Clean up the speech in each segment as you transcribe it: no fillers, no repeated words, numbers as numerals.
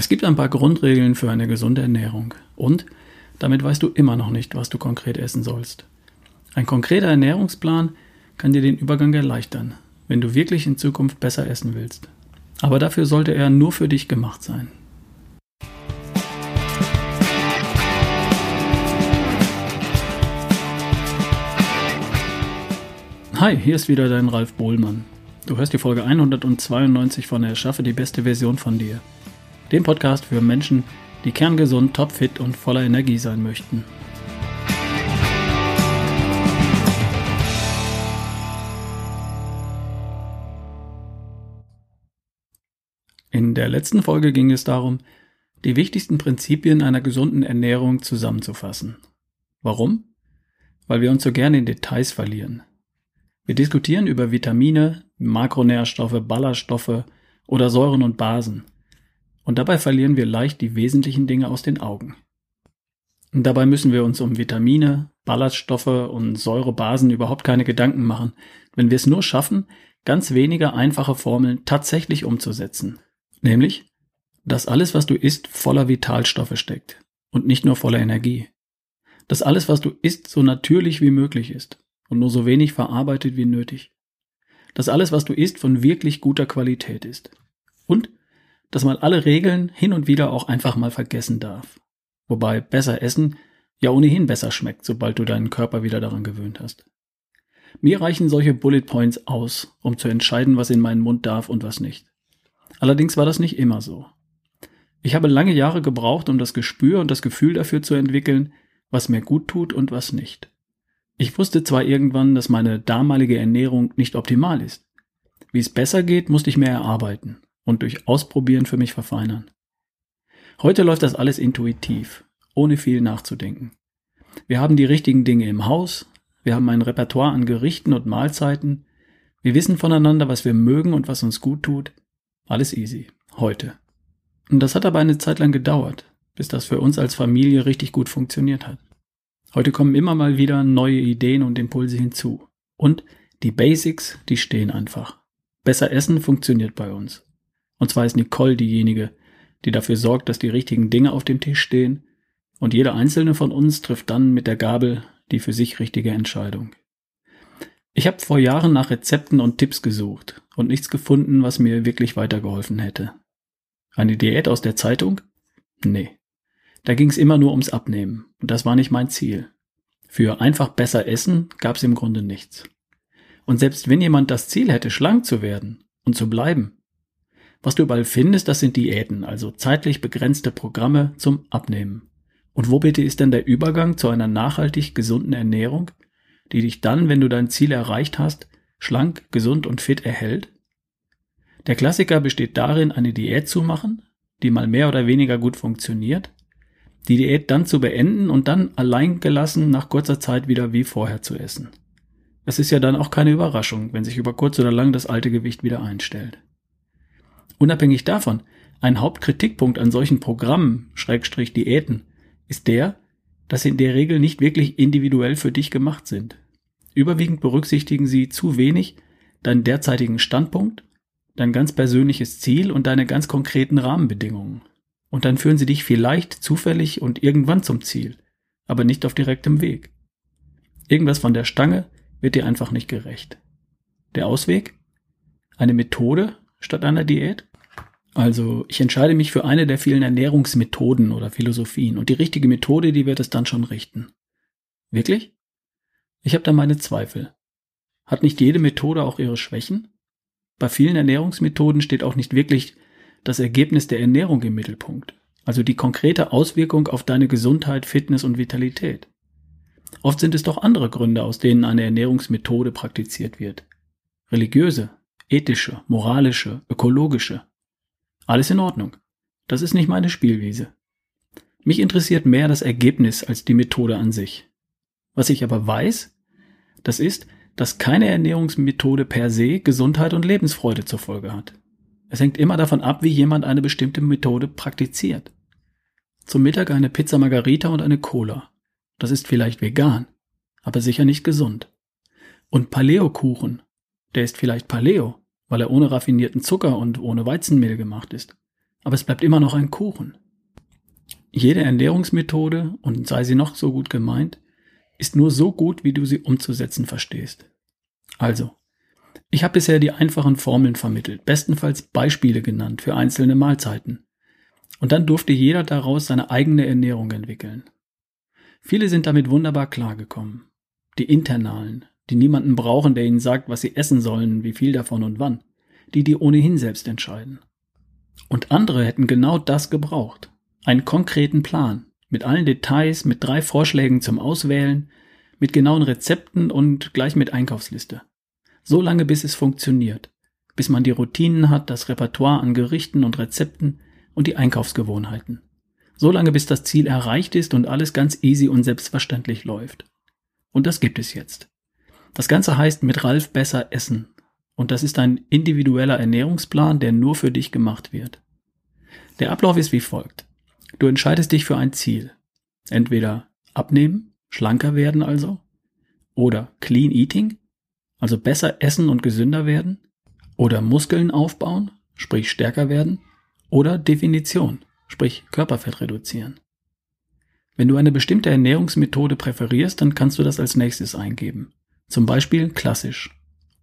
Es gibt ein paar Grundregeln für eine gesunde Ernährung und damit weißt du immer noch nicht, was du konkret essen sollst. Ein konkreter Ernährungsplan kann dir den Übergang erleichtern, wenn du wirklich in Zukunft besser essen willst. Aber dafür sollte er nur für dich gemacht sein. Hi, hier ist wieder dein Ralf Bohlmann. Du hörst die Folge 192 von Erschaffe die beste Version von dir. Dem Podcast für Menschen, die kerngesund, topfit und voller Energie sein möchten. In der letzten Folge ging es darum, die wichtigsten Prinzipien einer gesunden Ernährung zusammenzufassen. Warum? Weil wir uns so gerne in Details verlieren. Wir diskutieren über Vitamine, Makronährstoffe, Ballaststoffe oder Säuren und Basen. Und dabei verlieren wir leicht die wesentlichen Dinge aus den Augen. Und dabei müssen wir uns um Vitamine, Ballaststoffe und Säurebasen überhaupt keine Gedanken machen, wenn wir es nur schaffen, ganz wenige einfache Formeln tatsächlich umzusetzen. Nämlich, dass alles, was du isst, voller Vitalstoffe steckt und nicht nur voller Energie. Dass alles, was du isst, so natürlich wie möglich ist und nur so wenig verarbeitet wie nötig. Dass alles, was du isst, von wirklich guter Qualität ist. Und dass man alle Regeln hin und wieder auch einfach mal vergessen darf. Wobei besser essen ja ohnehin besser schmeckt, sobald du deinen Körper wieder daran gewöhnt hast. Mir reichen solche Bullet Points aus, um zu entscheiden, was in meinen Mund darf und was nicht. Allerdings war das nicht immer so. Ich habe lange Jahre gebraucht, um das Gespür und das Gefühl dafür zu entwickeln, was mir gut tut und was nicht. Ich wusste zwar irgendwann, dass meine damalige Ernährung nicht optimal ist. Wie es besser geht, musste ich mehr erarbeiten und durch Ausprobieren für mich verfeinern. Heute läuft das alles intuitiv, ohne viel nachzudenken. Wir haben die richtigen Dinge im Haus, wir haben ein Repertoire an Gerichten und Mahlzeiten, wir wissen voneinander, was wir mögen und was uns gut tut. Alles easy, heute. Und das hat aber eine Zeit lang gedauert, bis das für uns als Familie richtig gut funktioniert hat. Heute kommen immer mal wieder neue Ideen und Impulse hinzu. Und die Basics, die stehen einfach. Besser essen funktioniert bei uns. Und zwar ist Nicole diejenige, die dafür sorgt, dass die richtigen Dinge auf dem Tisch stehen. Und jeder einzelne von uns trifft dann mit der Gabel die für sich richtige Entscheidung. Ich habe vor Jahren nach Rezepten und Tipps gesucht und nichts gefunden, was mir wirklich weitergeholfen hätte. Eine Diät aus der Zeitung? Nee. Da ging es immer nur ums Abnehmen und das war nicht mein Ziel. Für einfach besser essen gab es im Grunde nichts. Und selbst wenn jemand das Ziel hätte, schlank zu werden und zu bleiben, was du überall findest, das sind Diäten, also zeitlich begrenzte Programme zum Abnehmen. Und wo bitte ist denn der Übergang zu einer nachhaltig gesunden Ernährung, die dich dann, wenn du dein Ziel erreicht hast, schlank, gesund und fit erhält? Der Klassiker besteht darin, eine Diät zu machen, die mal mehr oder weniger gut funktioniert, die Diät dann zu beenden und dann allein gelassen nach kurzer Zeit wieder wie vorher zu essen. Es ist ja dann auch keine Überraschung, wenn sich über kurz oder lang das alte Gewicht wieder einstellt. Unabhängig davon, ein Hauptkritikpunkt an solchen Programmen, Diäten, ist der, dass sie in der Regel nicht wirklich individuell für dich gemacht sind. Überwiegend berücksichtigen sie zu wenig deinen derzeitigen Standpunkt, dein ganz persönliches Ziel und deine ganz konkreten Rahmenbedingungen. Und dann führen sie dich vielleicht zufällig und irgendwann zum Ziel, aber nicht auf direktem Weg. Irgendwas von der Stange wird dir einfach nicht gerecht. Der Ausweg? Eine Methode statt einer Diät? Also ich entscheide mich für eine der vielen Ernährungsmethoden oder Philosophien und die richtige Methode, die wird es dann schon richten. Wirklich? Ich habe da meine Zweifel. Hat nicht jede Methode auch ihre Schwächen? Bei vielen Ernährungsmethoden steht auch nicht wirklich das Ergebnis der Ernährung im Mittelpunkt, also die konkrete Auswirkung auf deine Gesundheit, Fitness und Vitalität. Oft sind es doch andere Gründe, aus denen eine Ernährungsmethode praktiziert wird. Religiöse, ethische, moralische, ökologische. Alles in Ordnung. Das ist nicht meine Spielwiese. Mich interessiert mehr das Ergebnis als die Methode an sich. Was ich aber weiß, das ist, dass keine Ernährungsmethode per se Gesundheit und Lebensfreude zur Folge hat. Es hängt immer davon ab, wie jemand eine bestimmte Methode praktiziert. Zum Mittag eine Pizza Margarita und eine Cola. Das ist vielleicht vegan, aber sicher nicht gesund. Und Paleo-Kuchen. Der ist vielleicht Paleo, weil er ohne raffinierten Zucker und ohne Weizenmehl gemacht ist. aber es bleibt immer noch ein Kuchen. Jede Ernährungsmethode, und sei sie noch so gut gemeint, ist nur so gut, wie du sie umzusetzen verstehst. Also, ich habe bisher die einfachen Formeln vermittelt, bestenfalls Beispiele genannt für einzelne Mahlzeiten. Und dann durfte jeder daraus seine eigene Ernährung entwickeln. Viele sind damit wunderbar klargekommen. Die Internalen, die niemanden brauchen, der ihnen sagt, was sie essen sollen, wie viel davon und wann. Die ohnehin selbst entscheiden. Und andere hätten genau das gebraucht. Einen konkreten Plan, mit allen Details, mit 3 Vorschlägen zum Auswählen, mit genauen Rezepten und gleich mit Einkaufsliste. So lange, bis es funktioniert, bis man die Routinen hat, das Repertoire an Gerichten und Rezepten und die Einkaufsgewohnheiten. So lange, bis das Ziel erreicht ist und alles ganz easy und selbstverständlich läuft. Und das gibt es jetzt. Das Ganze heißt mit Ralf besser essen. Und das ist ein individueller Ernährungsplan, der nur für dich gemacht wird. Der Ablauf ist wie folgt. Du entscheidest dich für ein Ziel. Entweder abnehmen, schlanker werden also, oder Clean Eating, also besser essen und gesünder werden, oder Muskeln aufbauen, sprich stärker werden, oder Definition, sprich Körperfett reduzieren. Wenn du eine bestimmte Ernährungsmethode präferierst, dann kannst du das als nächstes eingeben. Zum Beispiel klassisch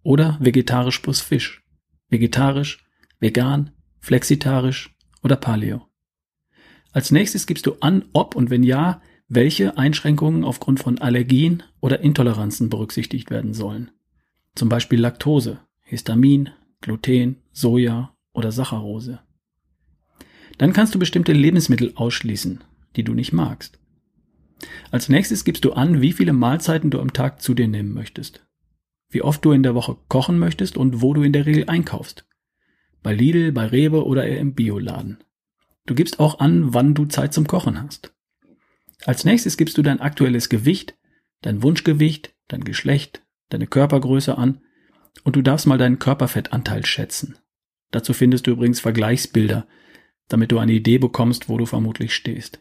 oder vegetarisch plus Fisch, vegetarisch, vegan, flexitarisch oder Paleo. Als nächstes gibst du an, ob und wenn ja, welche Einschränkungen aufgrund von Allergien oder Intoleranzen berücksichtigt werden sollen. Zum Beispiel Laktose, Histamin, Gluten, Soja oder Saccharose. Dann kannst du bestimmte Lebensmittel ausschließen, die du nicht magst. Als nächstes gibst du an, wie viele Mahlzeiten du am Tag zu dir nehmen möchtest, wie oft du in der Woche kochen möchtest und wo du in der Regel einkaufst. Bei Lidl, bei Rewe oder im Bioladen. Du gibst auch an, wann du Zeit zum Kochen hast. Als nächstes gibst du dein aktuelles Gewicht, dein Wunschgewicht, dein Geschlecht, deine Körpergröße an und du darfst mal deinen Körperfettanteil schätzen. Dazu findest du übrigens Vergleichsbilder, damit du eine Idee bekommst, wo du vermutlich stehst.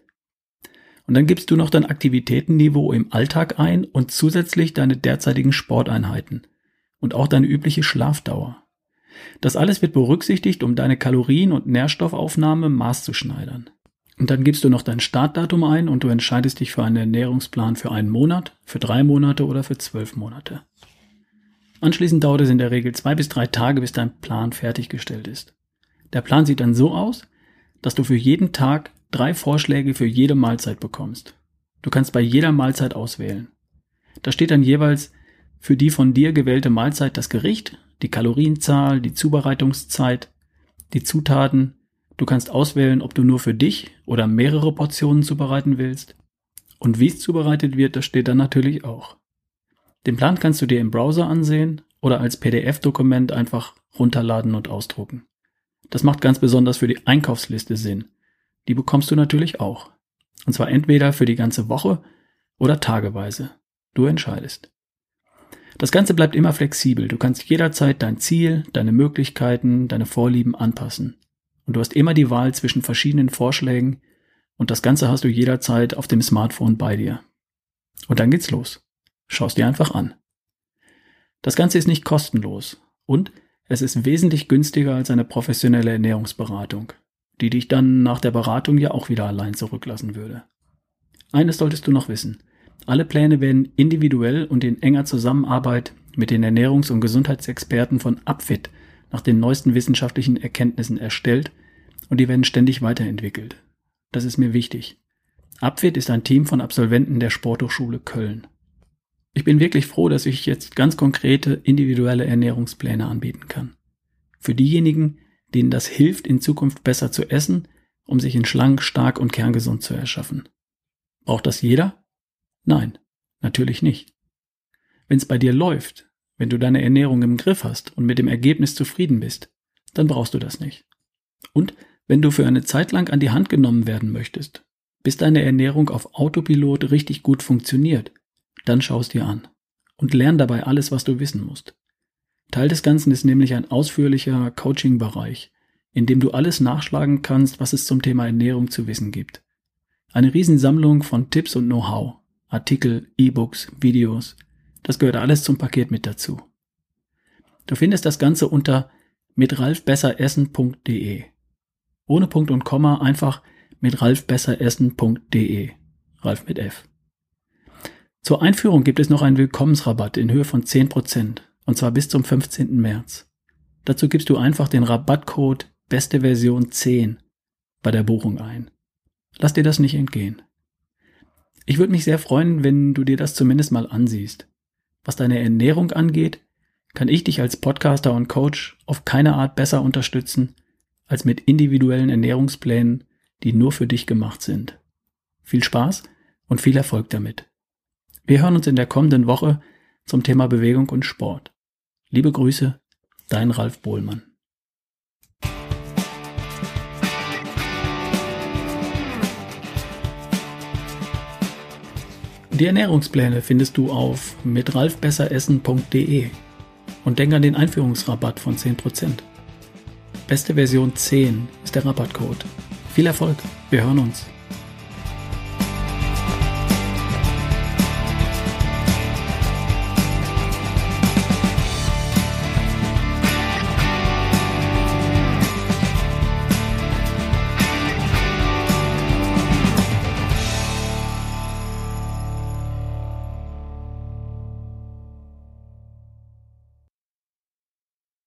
Und dann gibst du noch dein Aktivitätenniveau im Alltag ein und zusätzlich deine derzeitigen Sporteinheiten und auch deine übliche Schlafdauer. Das alles wird berücksichtigt, um deine Kalorien- und Nährstoffaufnahme maßzuschneidern. Und dann gibst du noch dein Startdatum ein und du entscheidest dich für einen Ernährungsplan für einen Monat, für 3 Monate oder für 12 Monate. Anschließend dauert es in der Regel 2 bis 3 Tage, bis dein Plan fertiggestellt ist. Der Plan sieht dann so aus, dass du für jeden Tag 3 Vorschläge für jede Mahlzeit bekommst. Du kannst bei jeder Mahlzeit auswählen. Da steht dann jeweils für die von dir gewählte Mahlzeit das Gericht, die Kalorienzahl, die Zubereitungszeit, die Zutaten. Du kannst auswählen, ob du nur für dich oder mehrere Portionen zubereiten willst. Und wie es zubereitet wird, das steht dann natürlich auch. Den Plan kannst du dir im Browser ansehen oder als PDF-Dokument einfach runterladen und ausdrucken. Das macht ganz besonders für die Einkaufsliste Sinn. Die bekommst du natürlich auch. Und zwar entweder für die ganze Woche oder tageweise. Du entscheidest. Das Ganze bleibt immer flexibel. Du kannst jederzeit dein Ziel, deine Möglichkeiten, deine Vorlieben anpassen. Und du hast immer die Wahl zwischen verschiedenen Vorschlägen und das Ganze hast du jederzeit auf dem Smartphone bei dir. Und dann geht's los. Schau's dir einfach an. Das Ganze ist nicht kostenlos und es ist wesentlich günstiger als eine professionelle Ernährungsberatung, die dich dann nach der Beratung ja auch wieder allein zurücklassen würde. Eines solltest du noch wissen. Alle Pläne werden individuell und in enger Zusammenarbeit mit den Ernährungs- und Gesundheitsexperten von Abfit nach den neuesten wissenschaftlichen Erkenntnissen erstellt und die werden ständig weiterentwickelt. Das ist mir wichtig. Abfit ist ein Team von Absolventen der Sporthochschule Köln. Ich bin wirklich froh, dass ich jetzt ganz konkrete individuelle Ernährungspläne anbieten kann. Für diejenigen, denen das hilft, in Zukunft besser zu essen, um sich in schlank, stark und kerngesund zu erschaffen. Braucht das jeder? Nein, natürlich nicht. Wenn es bei dir läuft, wenn du deine Ernährung im Griff hast und mit dem Ergebnis zufrieden bist, dann brauchst du das nicht. Und wenn du für eine Zeit lang an die Hand genommen werden möchtest, bis deine Ernährung auf Autopilot richtig gut funktioniert, dann schau es dir an und lern dabei alles, was du wissen musst. Teil des Ganzen ist nämlich ein ausführlicher Coaching-Bereich, in dem du alles nachschlagen kannst, was es zum Thema Ernährung zu wissen gibt. Eine Riesensammlung von Tipps und Know-how. Artikel, E-Books, Videos, das gehört alles zum Paket mit dazu. Du findest das Ganze unter mitralfbesseressen.de. Ohne Punkt und Komma, einfach mit ralfbesseressen.de. Ralf mit F. Zur Einführung gibt es noch einen Willkommensrabatt in Höhe von 10%, und zwar bis zum 15. März. Dazu gibst du einfach den Rabattcode BESTEVERSION10 bei der Buchung ein. Lass dir das nicht entgehen. Ich würde mich sehr freuen, wenn du dir das zumindest mal ansiehst. Was deine Ernährung angeht, kann ich dich als Podcaster und Coach auf keine Art besser unterstützen als mit individuellen Ernährungsplänen, die nur für dich gemacht sind. Viel Spaß und viel Erfolg damit. Wir hören uns in der kommenden Woche zum Thema Bewegung und Sport. Liebe Grüße, dein Ralf Bohlmann. Die Ernährungspläne findest du auf mitralfbesseressen.de und denk an den Einführungsrabatt von 10%. Beste Version 10 ist der Rabattcode. Viel Erfolg, wir hören uns.